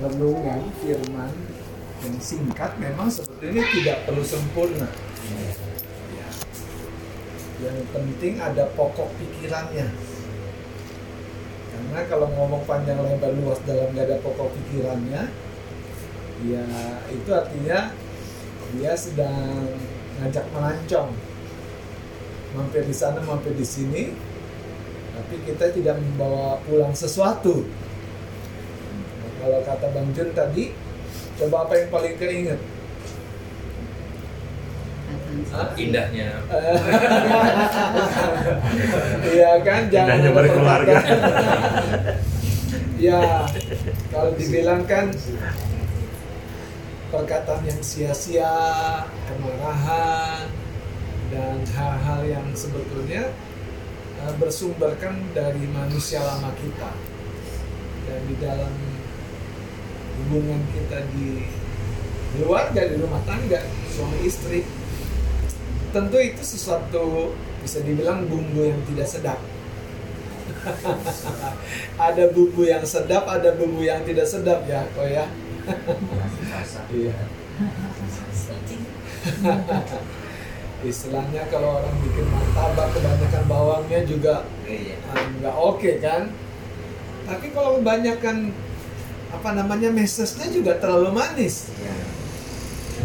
renungan firman yang singkat memang sebetulnya tidak perlu sempurna. Ya. Yang penting ada pokok pikirannya. Karena kalau ngomong panjang lebar luas dalam nggak ada pokok pikirannya, ya itu artinya dia sedang ngajak melancong, mampir di sana, mampir di sini, tapi kita tidak membawa pulang sesuatu. Nah, kalau kata Bang Jun tadi, coba apa yang paling keinget? Indahnya. Iya kan, jangan indahnya berkeluarga. Ya, kalau dibilang kan perkataan yang sia-sia, kemarahan, dan hal-hal yang sebetulnya bersumberkan dari manusia lama kita. Dan di dalam hubungan kita di keluarga, di rumah tangga, suami istri, tentu itu sesuatu bisa dibilang bumbu yang tidak sedap. Ada bumbu yang sedap, ada bumbu yang tidak sedap ya, kok ya. Iya. Istilahnya kalau orang bikin martabak kebanyakan bawangnya juga nggak oke kan. Tapi kalau kebanyakan mesesnya juga terlalu manis.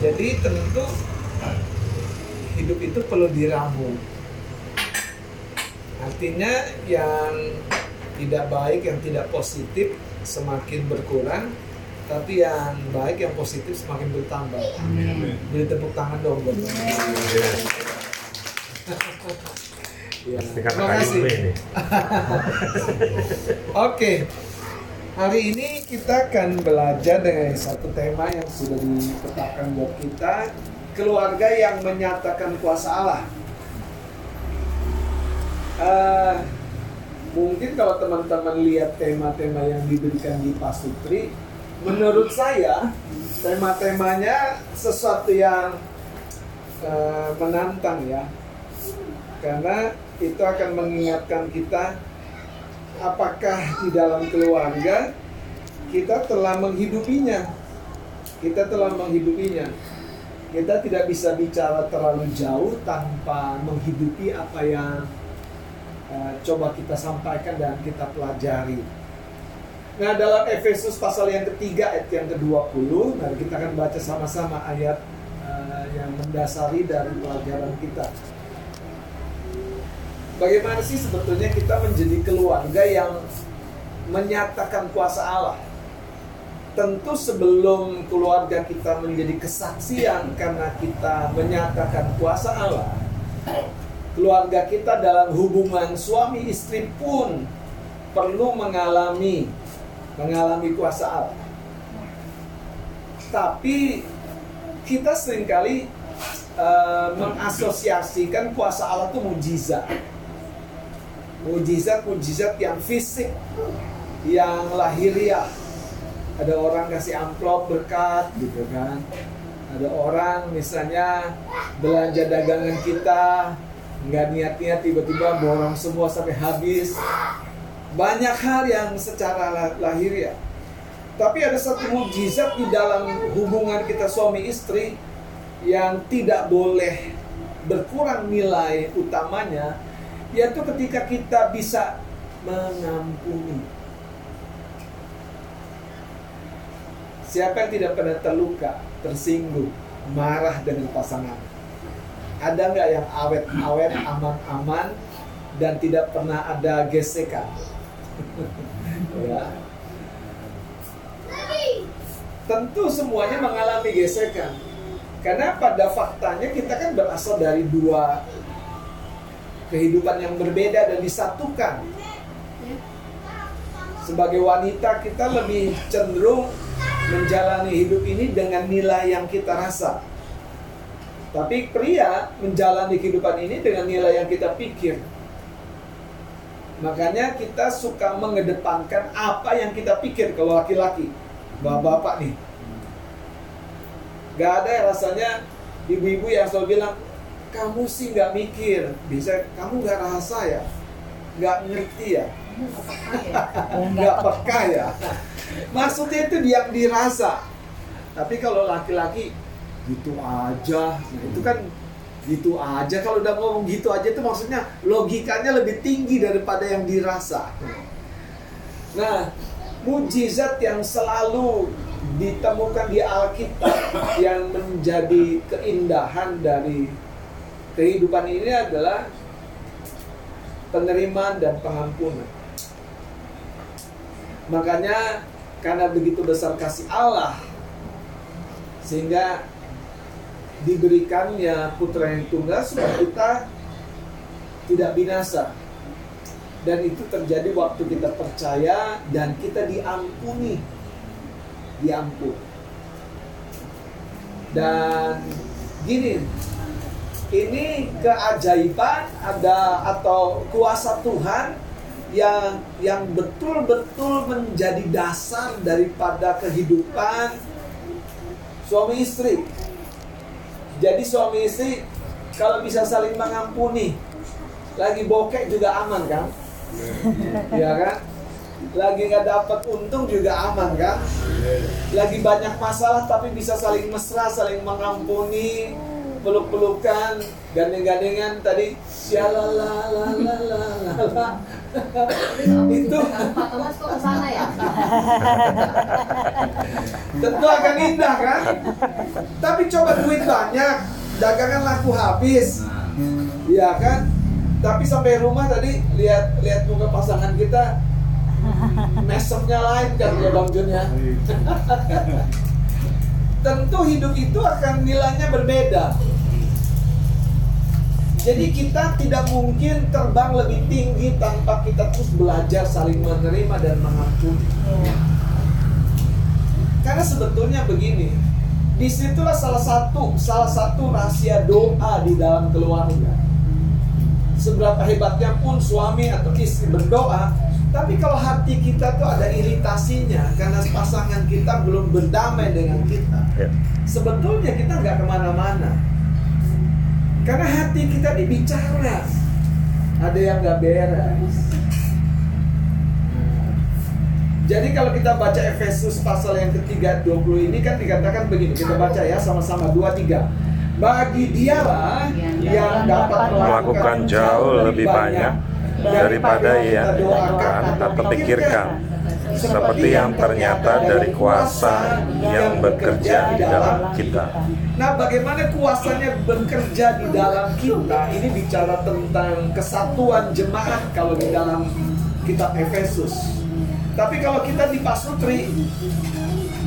Jadi tentu hidup itu perlu diramu. Artinya yang tidak baik, yang tidak positif semakin berkurang, tapi yang baik, yang positif semakin bertambah. Amin. Beri tepuk tangan dong, Bang. Ya. Terima kasih. Oke. Hari ini kita akan belajar dengan satu tema yang sudah ditetapkan buat kita, keluarga yang menyatakan kuasa Allah. Mungkin kalau teman-teman lihat tema-tema yang diberikan di Pasutri, menurut saya tema-temanya sesuatu yang menantang ya, karena itu akan mengingatkan kita apakah di dalam keluarga kita telah menghidupinya. Kita tidak bisa bicara terlalu jauh tanpa menghidupi apa yang coba kita sampaikan dan kita pelajari. Nah, dalam Efesus pasal yang ketiga ayat yang ke-20, nah kita akan baca sama-sama ayat yang mendasari dari pelajaran kita. Bagaimana sih sebetulnya kita menjadi keluarga yang menyatakan kuasa Allah? Tentu sebelum keluarga kita menjadi kesaksian karena kita menyatakan kuasa Allah, keluarga kita dalam hubungan suami istri pun perlu mengalami kuasa Allah. Tapi kita seringkali mengasosiasikan kuasa Allah itu mujizat yang fisik, yang lahiriah. Ada orang kasih amplop berkat gitu kan, ada orang misalnya belanja dagangan kita nggak niat-niat tiba-tiba borong semua sampai habis. Banyak hal yang secara lahiriah. Tapi ada satu mukjizat di dalam hubungan kita suami istri yang tidak boleh berkurang nilai utamanya, yaitu ketika kita bisa mengampuni. Siapa yang tidak pernah terluka, tersinggung, marah dengan pasangan? Ada nggak yang awet-awet, aman-aman, dan tidak pernah ada gesekan? Ya. Tentu semuanya mengalami gesekan, karena pada faktanya kita kan berasal dari dua kehidupan yang berbeda dan disatukan. Sebagai wanita kita lebih cenderung menjalani hidup ini dengan nilai yang kita rasa, tapi pria menjalani kehidupan ini dengan nilai yang kita pikir. Makanya kita suka mengedepankan apa yang kita pikir. Kalau laki-laki, bapak-bapak nih, gak ada rasanya ibu-ibu yang selalu bilang, kamu sih gak mikir, bisa kamu gak rasa ya, gak ngerti ya. Nggak peka ya. Maksudnya itu yang dirasa. Tapi kalau laki-laki gitu aja, nah itu kan gitu aja. Kalau udah ngomong gitu aja itu maksudnya logikanya lebih tinggi daripada yang dirasa. Nah, mujizat yang selalu ditemukan di Alkitab yang menjadi keindahan dari kehidupan ini adalah penerimaan dan pengampunan. Makanya karena begitu besar kasih Allah sehingga diberikannya putra yang tunggal supaya kita tidak binasa. Dan itu terjadi waktu kita percaya dan kita diampuni. Diampun. Dan gini, ini keajaiban ada atau kuasa Tuhan yang betul-betul menjadi dasar daripada kehidupan suami istri. Jadi suami istri kalau bisa saling mengampuni, lagi bokek juga aman kan? Iya kan? Lagi gak dapat untung juga aman kan? Lagi banyak masalah tapi bisa saling mesra, saling mengampuni, peluk-pelukan, gandeng-gandengan tadi syalalalalalalala. Itu Pak Thomas kok kesana ya? Tentu akan indah kan? Tapi coba duit banyak, dagangan laku habis, iya kan? Tapi sampai rumah tadi lihat muka pasangan kita mesoknya lain kan ya Bang Jun ya. Tentu hidup itu akan nilainya berbeda. Jadi kita tidak mungkin terbang lebih tinggi tanpa kita terus belajar saling menerima dan mengampuni. Karena sebetulnya begini, disitulah salah satu rahasia doa di dalam keluarga. Seberapa hebatnya pun suami atau istri berdoa, tapi kalau hati kita tuh ada iritasinya karena pasangan kita belum berdamai dengan kita, sebetulnya kita nggak kemana-mana. Karena hati kita dibicara, ada yang nggak beres. Jadi kalau kita baca Efesus pasal yang ketiga 20 ini kan dikatakan begini, kita baca ya sama-sama 2-3. Bagi dialah yang dapat melakukan jauh lebih banyak daripada yang doakan atau pikirkan, seperti yang ternyata dari kuasa yang bekerja di dalam kita. Nah, bagaimana kuasanya bekerja di dalam kita? Ini bicara tentang kesatuan jemaat kalau di dalam kitab Efesus. Tapi kalau kita di Pasutri,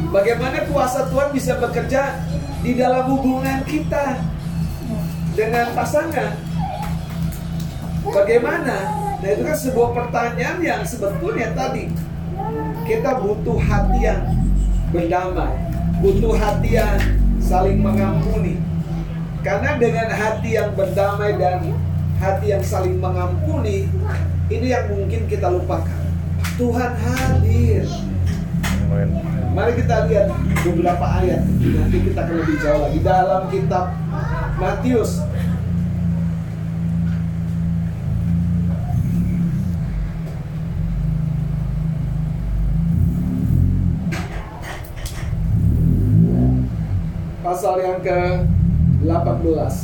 bagaimana kuasa Tuhan bisa bekerja di dalam hubungan kita dengan pasangan? Bagaimana? Nah itu kan sebuah pertanyaan yang sebetulnya tadi kita butuh hati yang berdamai, butuh hati yang saling mengampuni. Karena dengan hati yang berdamai dan hati yang saling mengampuni, ini yang mungkin kita lupakan. Tuhan hadir. Mari kita lihat beberapa ayat, nanti kita akan lebih jauh lagi dalam kitab Matius. Pasal yang ke-18.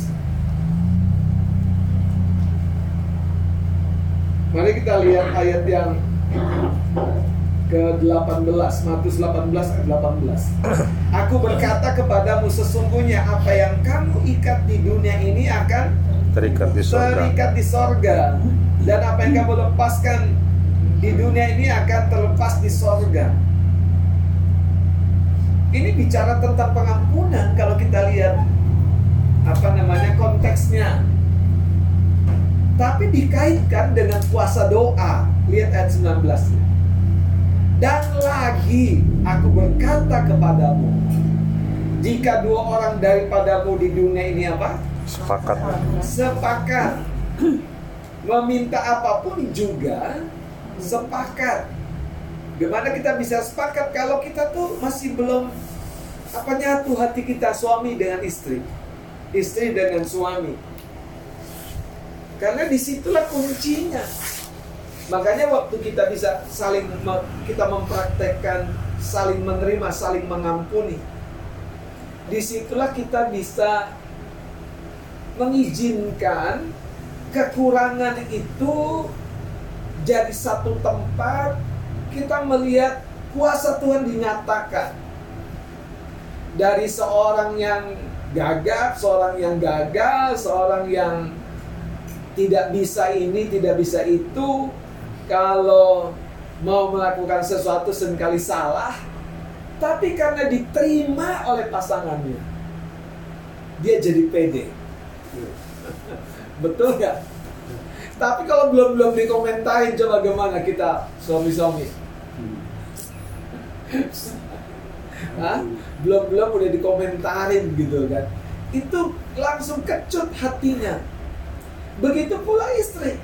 Mari kita lihat ayat yang ke-18, Matius 18 ke-18. Aku berkata kepadamu sesungguhnya apa yang kamu ikat di dunia ini akan terikat di sorga, dan apa yang kamu lepaskan di dunia ini akan terlepas di sorga. Ini bicara tentang pengampunan kalau kita lihat konteksnya. Tapi dikaitkan dengan kuasa doa. Lihat ayat 19-nya. Dan lagi aku berkata kepadamu, jika dua orang daripadamu di dunia ini apa? Sepakat. Meminta apapun juga sepakat. Gimana kita bisa sepakat kalau kita tuh masih belum nyatu hati kita, suami dengan istri, istri dengan suami. Karena disitulah kuncinya. Makanya waktu kita bisa saling, kita mempraktekkan saling menerima, saling mengampuni, disitulah kita bisa mengizinkan kekurangan itu jadi satu tempat kita melihat kuasa Tuhan dinyatakan. Dari seorang yang gagap, seorang yang gagal, seorang yang tidak bisa ini, tidak bisa itu, kalau mau melakukan sesuatu seringkali salah, tapi karena diterima oleh pasangannya, dia jadi pede. Betul gak? Tapi kalau belum dikomentarin, coba gimana kita suami-suami? Belum udah dikomentarin gitu kan? Itu langsung kecut hatinya. Begitu pula istri.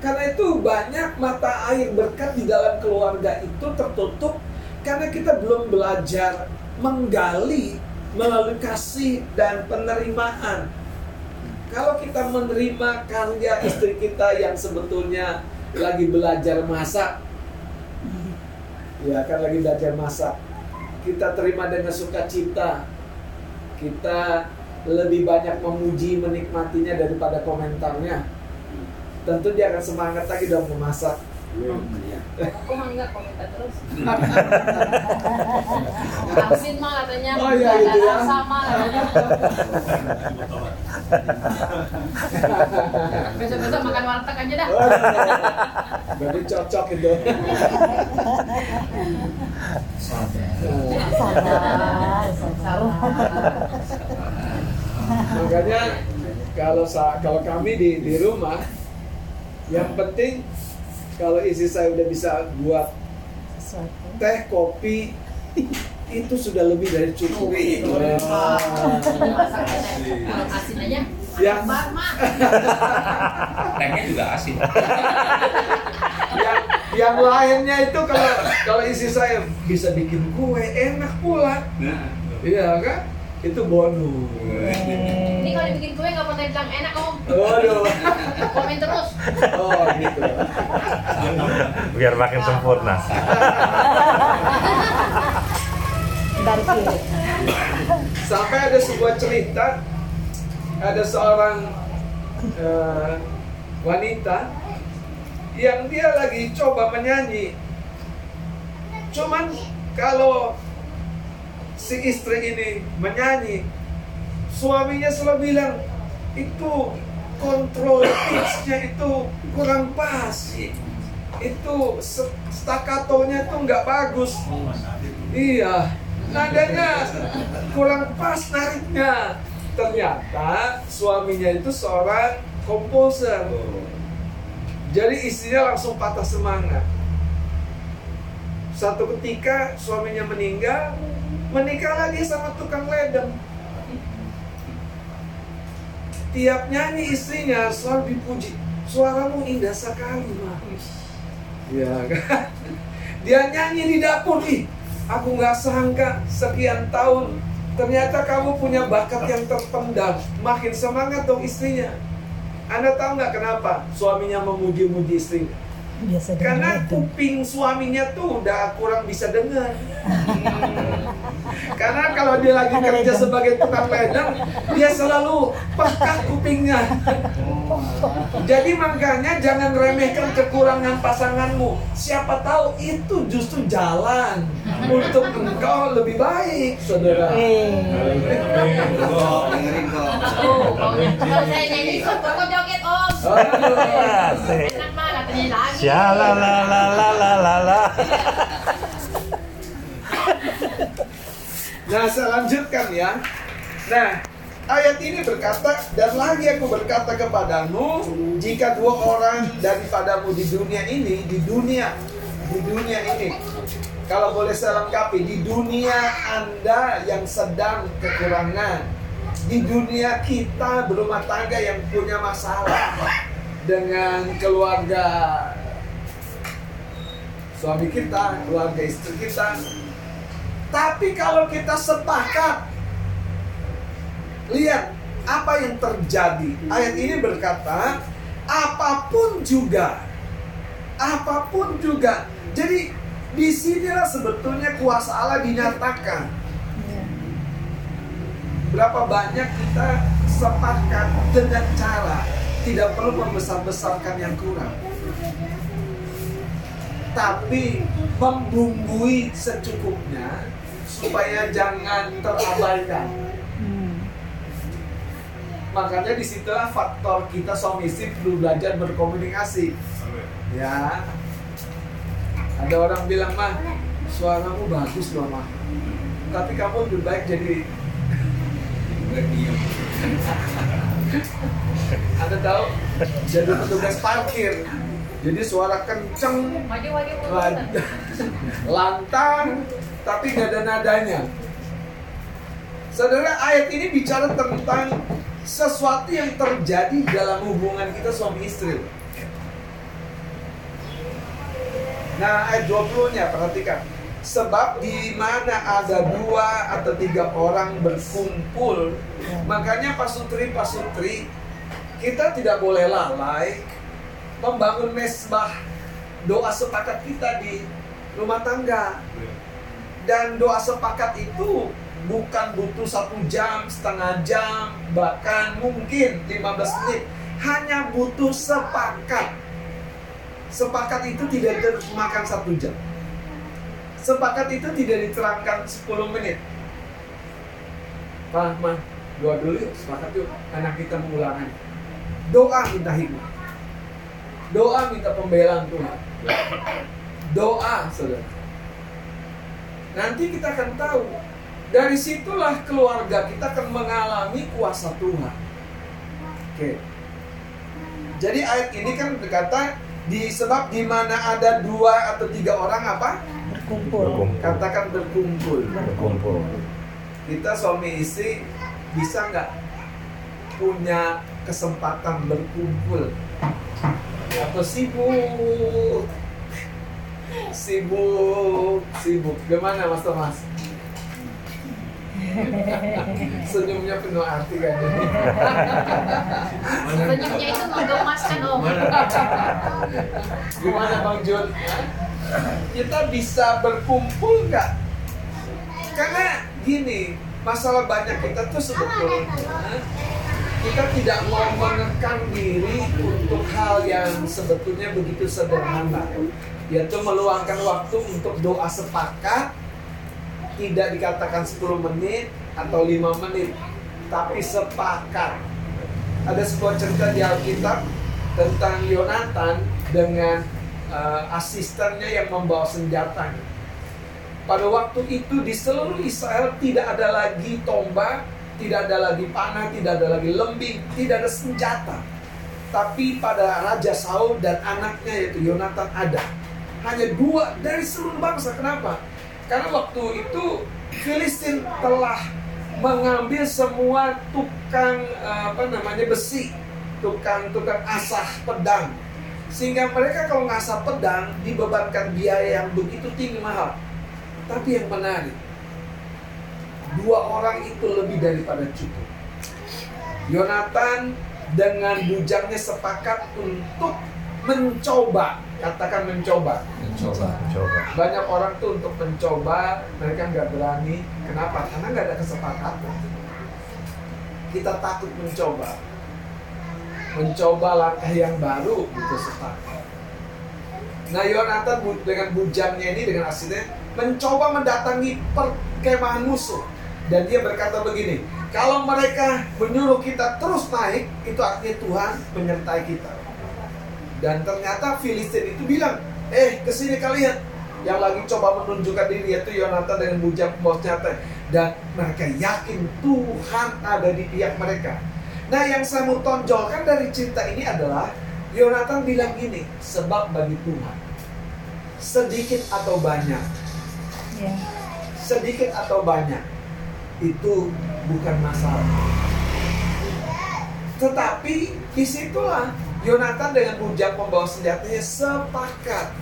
Karena itu banyak mata air berkat di dalam keluarga itu tertutup karena kita belum belajar menggali melalui kasih dan penerimaan. Kalau kita menerima karya istri kita yang sebetulnya lagi belajar masak, ya kan lagi belajar masak, kita terima dengan sukacita, kita lebih banyak memuji menikmatinya daripada komentarnya. Tentu dia akan semangat lagi dong memasak. Aku mah enggak komentar terus. Asin mah katanya. Oh iya gitu ya. Sama katanya. Besok-besok makan warteg aja dah. Berarti cocok itu. Makanya kalau kami di rumah, yang penting kalau istri saya udah bisa buat teh, kopi, itu sudah lebih dari cukup. Asin aja. Yang tehnya juga asin. Yang lainnya itu kalau istri saya bisa bikin kue enak pula. Nah, iya kan? Itu bonus. Ini kalau dibikin kue nggak pernah bilang enak om. Waduh. Komen terus. Oh gitu. Biar makin sempurna. Sampai ada sebuah cerita, ada seorang wanita yang dia lagi coba menyanyi. Cuman kalau si istri ini menyanyi, suaminya selalu bilang, itu kontrol pitch-nya itu kurang pas, itu staccato-nya itu nggak bagus, iya, nadanya kurang pas nariknya. Ternyata suaminya itu seorang komposer. Jadi istrinya langsung patah semangat. Satu ketika suaminya meninggal, menikah lagi sama tukang ledeng. Tiap nyanyi istrinya selalu dipuji. Suaramu indah sekali, Mak. Ya kan? Dia nyanyi di dapur. Aku gak sangka sekian tahun ternyata kamu punya bakat yang terpendam. Makin semangat dong istrinya. Anda tahu gak kenapa suaminya memuji-muji istrinya? Karena kuping suaminya tuh udah kurang bisa dengar. Karena kalau dia lagi kerja sebagai tukang ledeng, dia selalu pekat kupingnya. Jadi makanya jangan remehkan kekurangan pasanganmu. Siapa tahu itu justru jalan untuk engkau lebih baik, saudara. Kalau saya nyanyi, kok joget om? Enak banget. Shalalalalala. Nah, saya lanjutkan ya. Nah, ayat ini berkata, dan lagi aku berkata kepadamu, jika dua orang daripadamu di dunia ini, kalau boleh saya lengkapi, di dunia Anda yang sedang kekurangan, di dunia kita berumah tangga yang punya masalah dengan keluarga suami kita, keluarga istri kita. Tapi kalau kita sepakat, lihat apa yang terjadi. Ayat ini berkata, apapun juga apapun juga. Jadi disinilah sebetulnya kuasa Allah dinyatakan. Berapa banyak kita sepakat dengan cara, tidak perlu membesar-besarkan yang kurang, tapi membumbui secukupnya supaya jangan terabaikan. Makanya disitulah faktor kita submisif perlu belajar berkomunikasi. Ya, ada orang bilang, "Mah, suaramu bagus loh, Mah, tapi kamu lebih baik jadi radio." Anda tahu, jadi petugas parkir. Jadi suara kenceng, lantang, tapi gak ada nadanya. Saudara, ayat ini bicara tentang sesuatu yang terjadi dalam hubungan kita suami istri. Nah, ayat 20-nya perhatikan. Sebab di mana ada 2 atau 3 orang berkumpul, makanya pasutri-pasutri kita tidak boleh lalai membangun mesbah doa sepakat kita di rumah tangga. Dan doa sepakat itu bukan butuh 1 jam, setengah jam, bahkan mungkin 15 menit. Hanya butuh sepakat. Sepakat itu tidak dimakan 1 jam. Sepakat itu tidak diterangkan 10 menit. Mah, doa dulu yuk, sepakat yuk. Anak kita mengulangan. Doa minta hikmah. Doa minta pembelaan Tuhan. Doa, saudara. Nanti kita akan tahu. Dari situlah keluarga kita akan mengalami kuasa Tuhan. Oke. Jadi ayat ini kan berkata, disebab di mana ada 2 atau 3 orang apa? Berkumpul. Katakan berkumpul. Berkumpul. Kita suami istri bisa nggak punya kesempatan berkumpul? Atau sibuk. Gimana Mas Thomas? Senyumnya penuh arti kan ini. Senyumnya itu menggemaskan Om. Gimana Bang Jun? Kita bisa berkumpul nggak? Karena gini, masalah banyak kita tuh sebetulnya kita tidak mau menekan diri untuk hal yang sebetulnya begitu sederhana, yaitu meluangkan waktu untuk doa sepakat. Tidak dikatakan 10 menit atau 5 menit, tapi sepakat. Ada sebuah cerita di Alkitab tentang Yonatan dengan asistennya yang membawa senjata. Pada waktu itu di seluruh Israel tidak ada lagi tombak, tidak ada lagi panah, tidak ada lagi lembing, tidak ada senjata. Tapi pada Raja Saul dan anaknya yaitu Yonatan ada. Hanya 2 dari seluruh bangsa. Kenapa? Karena waktu itu Filistin telah mengambil semua tukang besi, tukang asah pedang, sehingga mereka kalau ngasah pedang dibebankan biaya yang begitu tinggi mahal. Tapi yang menarik, 2 orang itu lebih daripada cukup. Yonatan dengan bujangnya sepakat untuk mencoba. Banyak orang tuh untuk mencoba, mereka nggak berani. Kenapa? Karena nggak ada kesepakatan. Kita takut mencoba langkah yang baru, butuh sepakat. Nah, Yonatan dengan bujangnya ini, dengan aslinya, mencoba mendatangi perkemahan musuh. Dan dia berkata begini, kalau mereka menyuruh kita terus naik, itu artinya Tuhan menyertai kita. Dan ternyata Filistin itu bilang, kesini kalian. Yang lagi coba menunjukkan diri yaitu Yonatan dengan bujang pembawa senjata. Dan mereka yakin Tuhan ada di pihak mereka. Nah, yang saya mau tonjolkan dari cerita ini adalah Yonatan bilang gini, sebab bagi Tuhan sedikit atau banyak, sedikit atau banyak itu bukan masalah. Tetapi disitulah Yonatan dengan bujang pembawa senjatanya sepakat.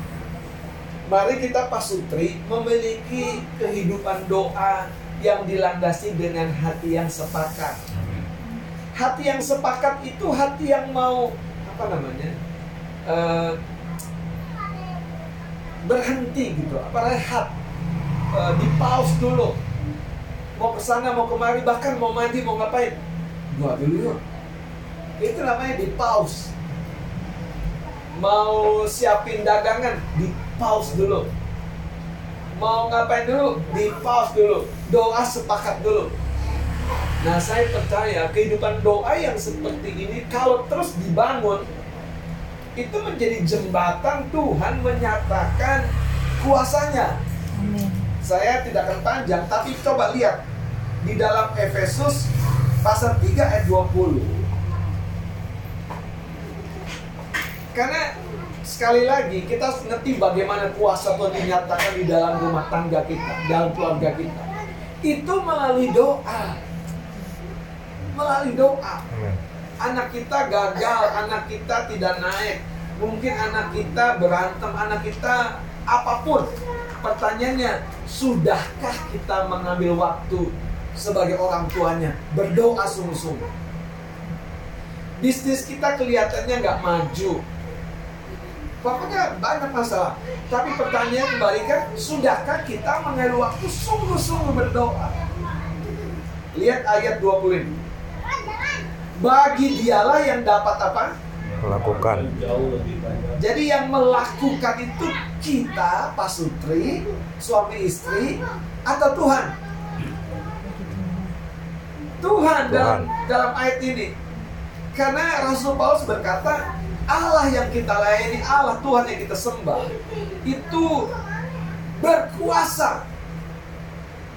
Mari kita pasutri memiliki kehidupan doa yang dilandasi dengan hati yang sepakat. Hati yang sepakat itu hati yang mau berhenti gitu, apa rehat, di-pause dulu. Mau kesana, mau kemari, bahkan mau mandi, mau ngapain, buat dulu yuk. Itu namanya di-pause. Mau siapin dagangan, di-pause dulu. Mau ngapain dulu, di-pause dulu. Doa sepakat dulu. Nah, saya percaya kehidupan doa yang seperti ini kalau terus dibangun, itu menjadi jembatan Tuhan menyatakan kuasanya. Amin. Saya tidak akan panjang, tapi coba lihat di dalam Efesus pasal 3 ayat 20. Karena sekali lagi kita harus ngerti bagaimana kuasa Tuhan dinyatakan di dalam rumah tangga kita, dalam keluarga kita. Itu melalui doa. Melalui doa. Amin. Anak kita gagal, anak kita tidak naik, mungkin anak kita berantem, anak kita apapun. Pertanyaannya, sudahkah kita mengambil waktu sebagai orang tuanya berdoa sungguh-sungguh? Bisnis kita kelihatannya nggak maju, pokoknya banyak masalah. Tapi pertanyaan kebalikan, sudahkah kita mengambil waktu sungguh-sungguh berdoa? Lihat ayat 20. Bagi dialah yang dapat apa? Melakukan. Jadi yang melakukan itu kita, pasutri, suami istri, atau Tuhan? Tuhan dalam ayat ini. Karena Rasul Paulus berkata, Allah yang kita layani, Allah Tuhan yang kita sembah, itu berkuasa.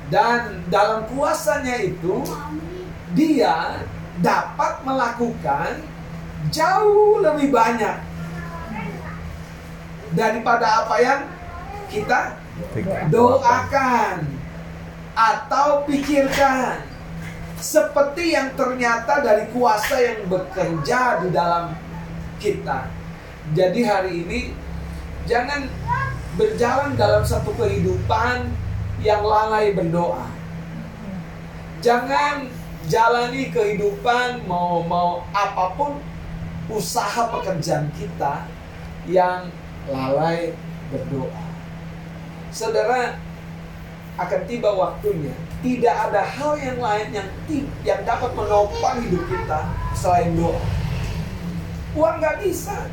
Dan dalam kuasanya itu, Dia dapat melakukan jauh lebih banyak daripada apa yang kita doakan atau pikirkan. Seperti yang ternyata dari kuasa yang bekerja di dalam kita. Jadi hari ini jangan berjalan dalam satu kehidupan yang lalai berdoa. Jangan jalani kehidupan, mau apapun usaha pekerjaan kita yang lalai berdoa. Saudara, akan tiba waktunya. Tidak ada hal yang lain yang dapat menopang hidup kita selain doa. Uang gak bisa,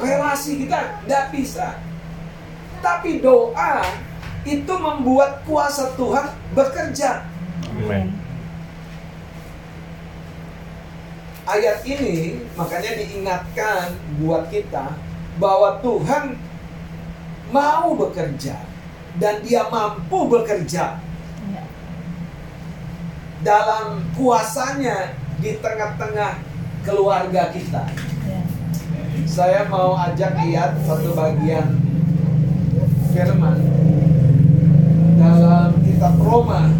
relasi kita gak bisa, tapi doa itu membuat kuasa Tuhan bekerja. Amen. Ayat ini makanya diingatkan buat kita bahwa Tuhan mau bekerja dan Dia mampu bekerja dalam kuasanya di tengah-tengah keluarga kita. Saya mau ajak lihat satu bagian firman dalam kitab Roma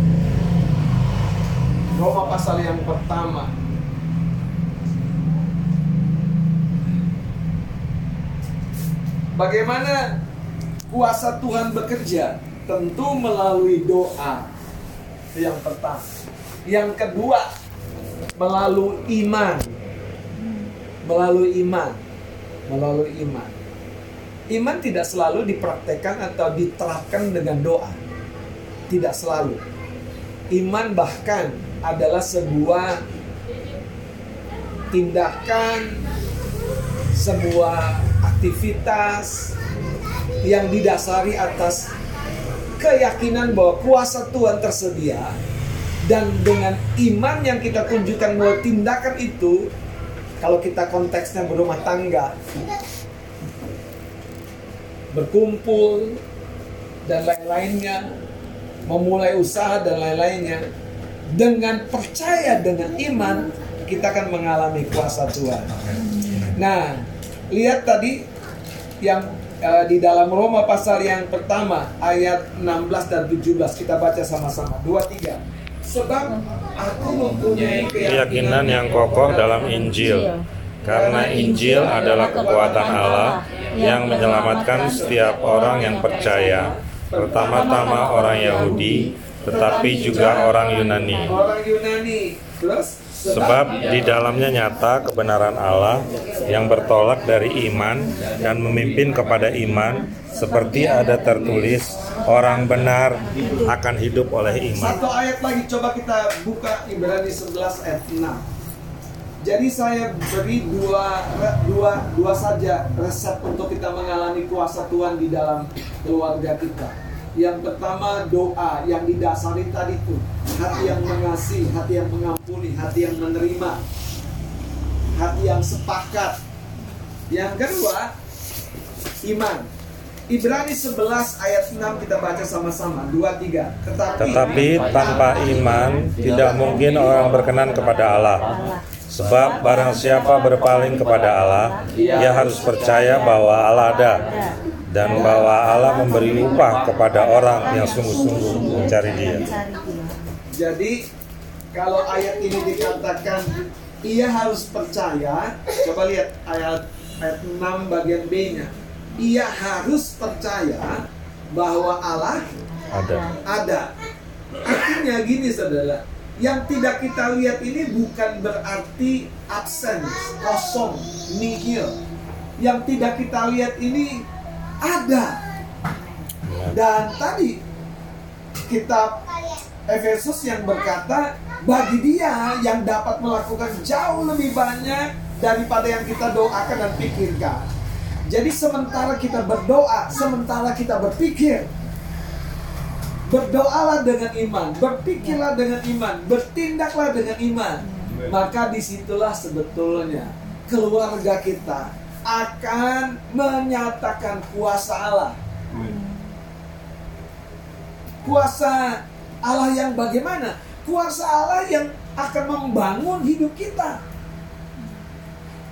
pasal yang pertama. Bagaimana kuasa Tuhan bekerja? Tentu melalui doa yang pertama. Yang kedua, melalui iman. Melalui iman. Iman tidak selalu dipraktekkan atau diterapkan dengan doa. Tidak selalu. Iman bahkan adalah sebuah tindakan, sebuah aktivitas yang didasari atas keyakinan bahwa kuasa Tuhan tersedia, dan dengan iman yang kita tunjukkan bahwa tindakan itu, kalau kita konteksnya berumah tangga, berkumpul dan lain-lainnya, memulai usaha dan lain-lainnya, dengan percaya, dengan iman, kita akan mengalami kuasa Tuhan. Nah, lihat tadi yang di dalam Roma pasal yang pertama ayat 16 dan 17, kita baca sama-sama. 2-3. Sebab aku mempunyai keyakinan yang kokoh dalam Injil, karena Injil adalah kekuatan Allah yang menyelamatkan setiap orang yang percaya, pertama-tama orang Yahudi, tetapi juga orang Yunani. Terus Sebab di dalamnya nyata kebenaran Allah yang bertolak dari iman dan memimpin kepada iman, seperti ada tertulis, orang benar akan hidup oleh iman. Satu ayat lagi, coba kita buka Ibrani 11 ayat 6. Jadi saya beri dua saja resep untuk kita mengalami kuasa Tuhan di dalam keluarga kita. Yang pertama doa yang didasari tadi itu, hati yang mengasihi, hati yang mengampuni, hati yang menerima, hati yang sepakat. Yang kedua iman. Ibrani 11 ayat 6 kita baca sama-sama. 2-3. Tetapi tanpa iman tidak mungkin orang berkenan kepada Allah. Sebab barang siapa berpaling kepada Allah, ia harus percaya bahwa Allah ada, dan bahwa Allah memberi upah kepada orang yang sungguh-sungguh mencari Dia. Jadi kalau ayat ini dikatakan ia harus percaya, coba lihat ayat 6 bagian B-nya. Ia harus percaya bahwa Allah ada. Artinya gini saudara, yang tidak kita lihat ini bukan berarti absen, kosong, nihil. Yang tidak kita lihat ini ada. Dan tadi kitab Efesus yang berkata, bagi Dia yang dapat melakukan jauh lebih banyak daripada yang kita doakan dan pikirkan. Jadi sementara kita berdoa, sementara kita berpikir, berdoalah dengan iman, berpikirlah dengan iman, bertindaklah dengan iman. Maka disitulah sebetulnya keluarga kita akan menyatakan kuasa Allah. Kuasa Allah yang bagaimana? Kuasa Allah yang akan membangun hidup kita.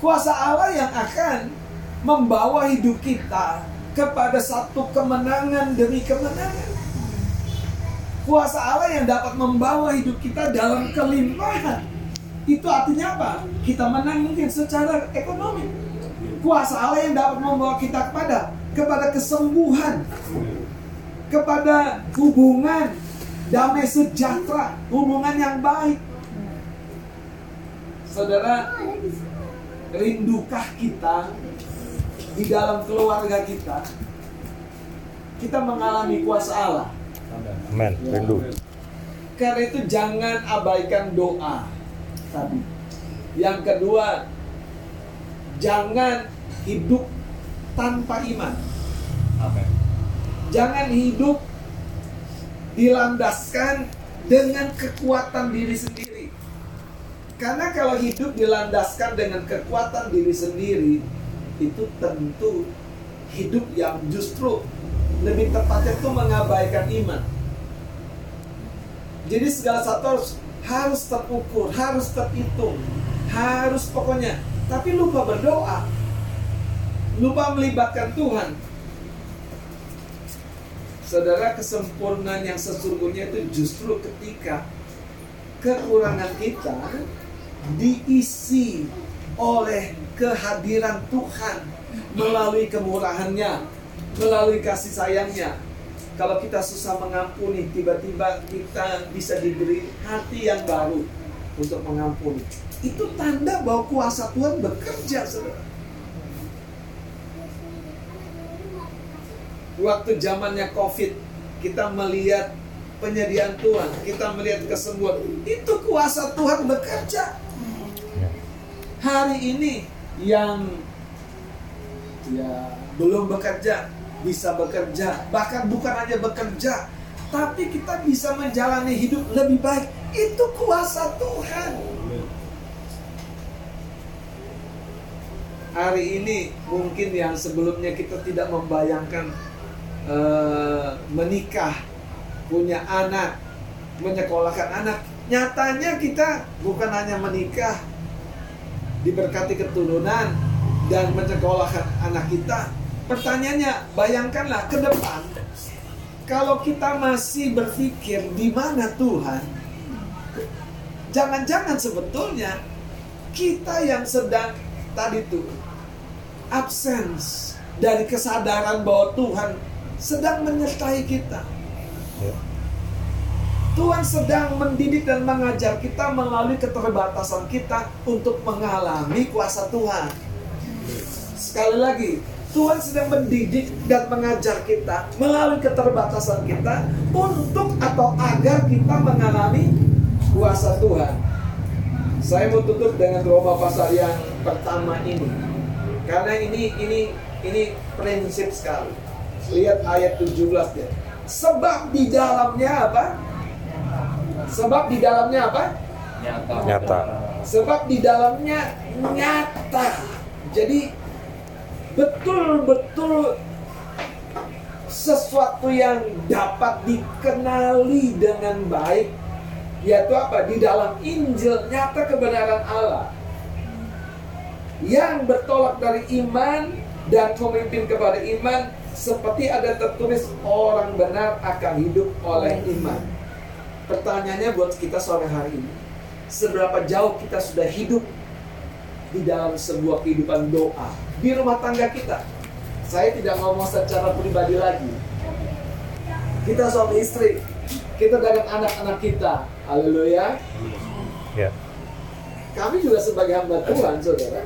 Kuasa Allah yang akan membawa hidup kita kepada satu kemenangan demi kemenangan. Kuasa Allah yang dapat membawa hidup kita dalam kelimpahan. Itu artinya apa? Kita menang mungkin secara ekonomi. Kuasa Allah yang dapat membawa kita kepada kesembuhan, kepada hubungan damai sejahtera, hubungan yang baik. Saudara, rindukah kita di dalam keluarga kita mengalami kuasa Allah? Amin. Rindu. Karena itu jangan abaikan doa tadi. Yang kedua, jangan hidup tanpa iman. Amin. Jangan hidup dilandaskan dengan kekuatan diri sendiri. Karena kalau hidup dilandaskan dengan kekuatan diri sendiri, itu tentu hidup yang justru lebih tepatnya itu mengabaikan iman. Jadi segala satu harus terukur, harus terhitung, harus pokoknya. Tapi lupa berdoa, lupa melibatkan Tuhan. Saudara, kesempurnaan yang sesungguhnya itu justru ketika kekurangan kita diisi oleh kehadiran Tuhan melalui kemurahan-Nya, melalui kasih sayangnya. Kalau kita susah mengampuni, tiba-tiba kita bisa diberi hati yang baru untuk mengampuni. Itu tanda bahwa kuasa Tuhan bekerja, saudara. Waktu zamannya COVID, kita melihat penyediaan Tuhan, kita melihat kesembuhan. Itu kuasa Tuhan bekerja. Hari ini yang belum bekerja bisa bekerja, bahkan bukan hanya bekerja, tapi kita bisa menjalani hidup lebih baik. Itu kuasa Tuhan. Hari ini mungkin yang sebelumnya kita tidak membayangkan menikah, punya anak, menyekolahkan anak, nyatanya kita bukan hanya menikah, diberkati keturunan, dan menyekolahkan anak kita. Pertanyaannya, bayangkanlah ke depan, kalau kita masih berpikir di mana Tuhan, jangan-jangan sebetulnya kita yang sedang tadi tuh absence dari kesadaran bahwa Tuhan sedang menyertai kita. Tuhan sedang mendidik dan mengajar kita melalui keterbatasan kita untuk mengalami kuasa Tuhan. Sekali lagi, Tuhan sedang mendidik dan mengajar kita melalui keterbatasan kita untuk atau agar kita mengalami kuasa Tuhan. Saya mau tutup dengan Roma pasal yang pertama ini, karena ini prinsip sekali. Lihat ayat 17 ya. Sebab di dalamnya apa? Nyata. Sebab di dalamnya nyata. Jadi betul-betul sesuatu yang dapat dikenali dengan baik, yaitu apa? Di dalam Injil nyata kebenaran Allah yang bertolak dari iman dan memimpin kepada iman, seperti ada tertulis orang benar akan hidup oleh iman. Pertanyaannya buat kita sore hari ini, seberapa jauh kita sudah hidup di dalam sebuah kehidupan doa di rumah tangga kita? Saya tidak ngomong secara pribadi lagi. Kita suami istri, kita dengan anak-anak kita. Haleluya. Ya. Kami juga sebagai hamba Tuhan, saudara.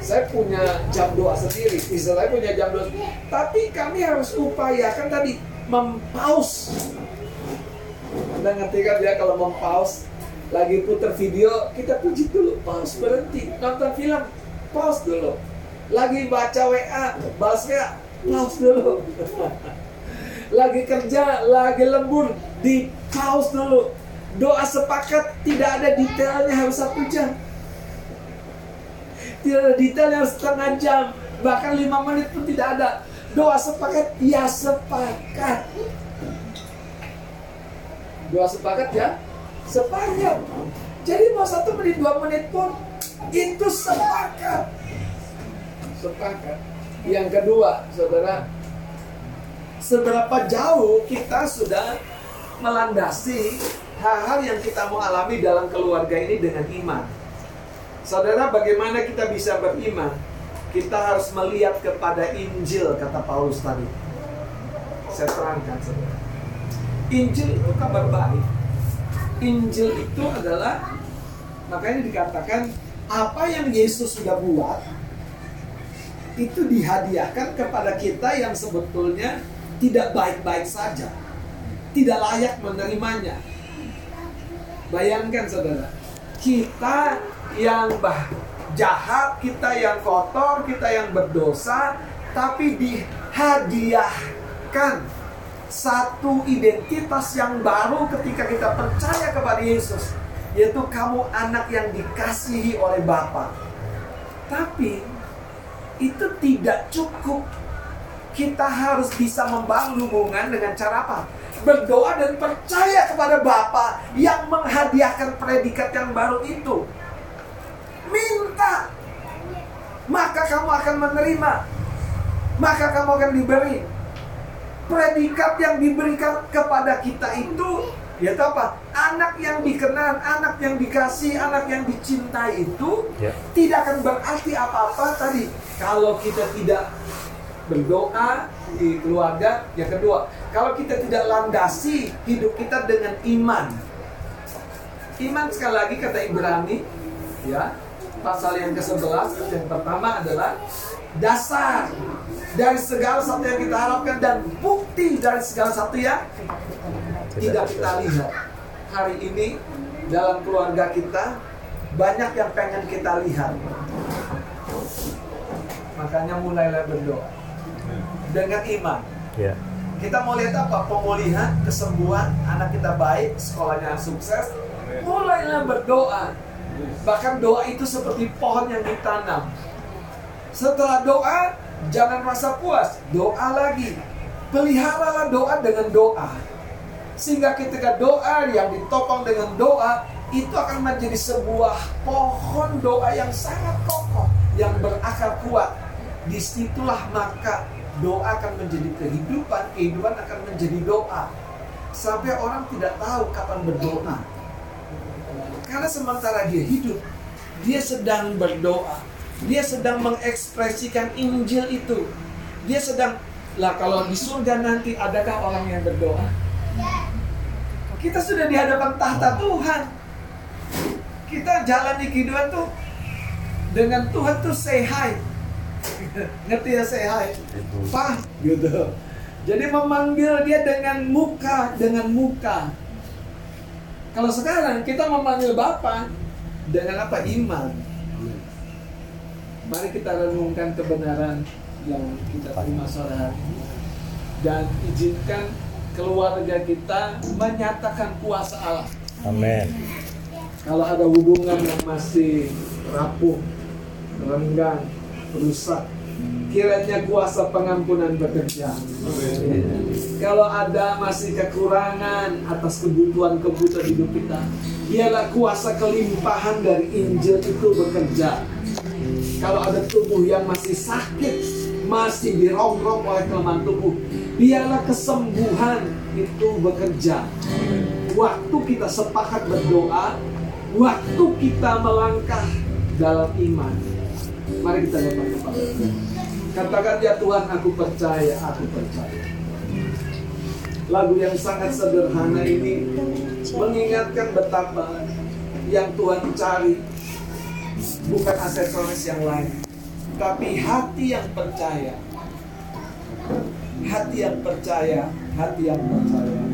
Saya punya jam doa sendiri, istri saya punya jam doa sendiri. Tapi kami harus upayakan tadi mempause. Anda ngerti kan dia kalau mau pause, lagi putar video, kita puji dulu, pause, berhenti. Nonton film, pause dulu. Lagi baca WA, balas WA, pause dulu. Lagi kerja, lagi lembur, di pause dulu. Doa sepakat, tidak ada detailnya harus 1 jam. Tidak ada detailnya harus 1/2 jam, bahkan 5 menit pun tidak ada. Doa sepakat, ya sepakat. Doa sepakat ya, sepakat. Jadi mau 1 menit, 2 menit pun itu sepakat. Sepakat. Yang kedua, saudara, seberapa jauh kita sudah melandasi hal-hal yang kita mau alami dalam keluarga ini dengan iman. Saudara, bagaimana kita bisa beriman? Kita harus melihat kepada Injil, kata Paulus tadi. Saya terangkan, saudara. Injil itu kabar baik. Injil itu adalah, makanya dikatakan apa yang Yesus sudah buat itu dihadiahkan kepada kita yang sebetulnya tidak baik-baik saja, tidak layak menerimanya. Bayangkan saudara, kita yang jahat, kita yang kotor, kita yang berdosa, tapi dihadiahkan satu identitas yang baru ketika kita percaya kepada Yesus, yaitu kamu anak yang dikasihi oleh Bapa. Tapi itu tidak cukup. Kita harus bisa membangun hubungan dengan cara apa? Berdoa dan percaya kepada Bapa yang menghadiahkan predikat yang baru itu. Minta, maka kamu akan menerima, maka kamu akan diberi. Predikat yang diberikan kepada kita itu, yaitu apa? Anak yang dikenan, anak yang dikasih, anak yang dicintai itu tidak akan berarti apa-apa tadi kalau kita tidak berdoa di keluarga. Yang kedua, kalau kita tidak landasi hidup kita dengan iman. Iman sekali lagi kata Ibrani ya, pasal yang ke-11 yang pertama adalah dasar dari segala sesuatu yang kita harapkan dan bukti dari segala sesuatu yang tidak kita lihat. Hari ini dalam keluarga kita banyak yang pengen kita lihat. Makanya mulailah berdoa dengan iman. Kita mau lihat apa? Pemulihan, kesembuhan, anak kita baik, sekolahnya sukses. Mulailah berdoa. Bahkan doa itu seperti pohon yang ditanam. Setelah doa, jangan merasa puas, doa lagi. Peliharalah doa dengan doa, sehingga ketika doa yang ditopang dengan doa, itu akan menjadi sebuah pohon doa yang sangat kokoh, yang berakar kuat. Disitulah maka doa akan menjadi kehidupan, kehidupan akan menjadi doa. Sampai orang tidak tahu kapan berdoa, karena sementara dia hidup, dia sedang berdoa. Dia sedang mengekspresikan Injil itu. Dia sedang, lah kalau di surga nanti adakah orang yang berdoa? Kita sudah di hadapan tahta Tuhan. Kita jalan di kehidupan tuh dengan Tuhan tuh say hi. Ngerti ya say hi? Pak gitu. Jadi memanggil dia dengan muka, dengan muka. Kalau sekarang kita memanggil Bapa dengan apa? Iman. Mari kita renungkan kebenaran yang kita terima sore hari ini dan izinkan keluarga kita menyatakan kuasa Allah. Amin. Kalau ada hubungan yang masih rapuh, renggang, rusak, kiranya kuasa pengampunan bekerja. Amin. Kalau ada masih kekurangan atas kebutuhan-kebutuhan hidup kita, biarlah kuasa kelimpahan dari Injil itu bekerja. Kalau ada tubuh yang masih sakit, masih dirongrong oleh kelemahan tubuh, biarlah kesembuhan itu bekerja. Waktu kita sepakat berdoa, waktu kita melangkah dalam iman, mari kita datang kepada Tuhan. Katakan ya Tuhan, aku percaya, aku percaya. Lagu yang sangat sederhana ini mengingatkan betapa yang Tuhan cari bukan aksesoris yang lain, tapi hati yang percaya. Hati yang percaya, hati yang percaya.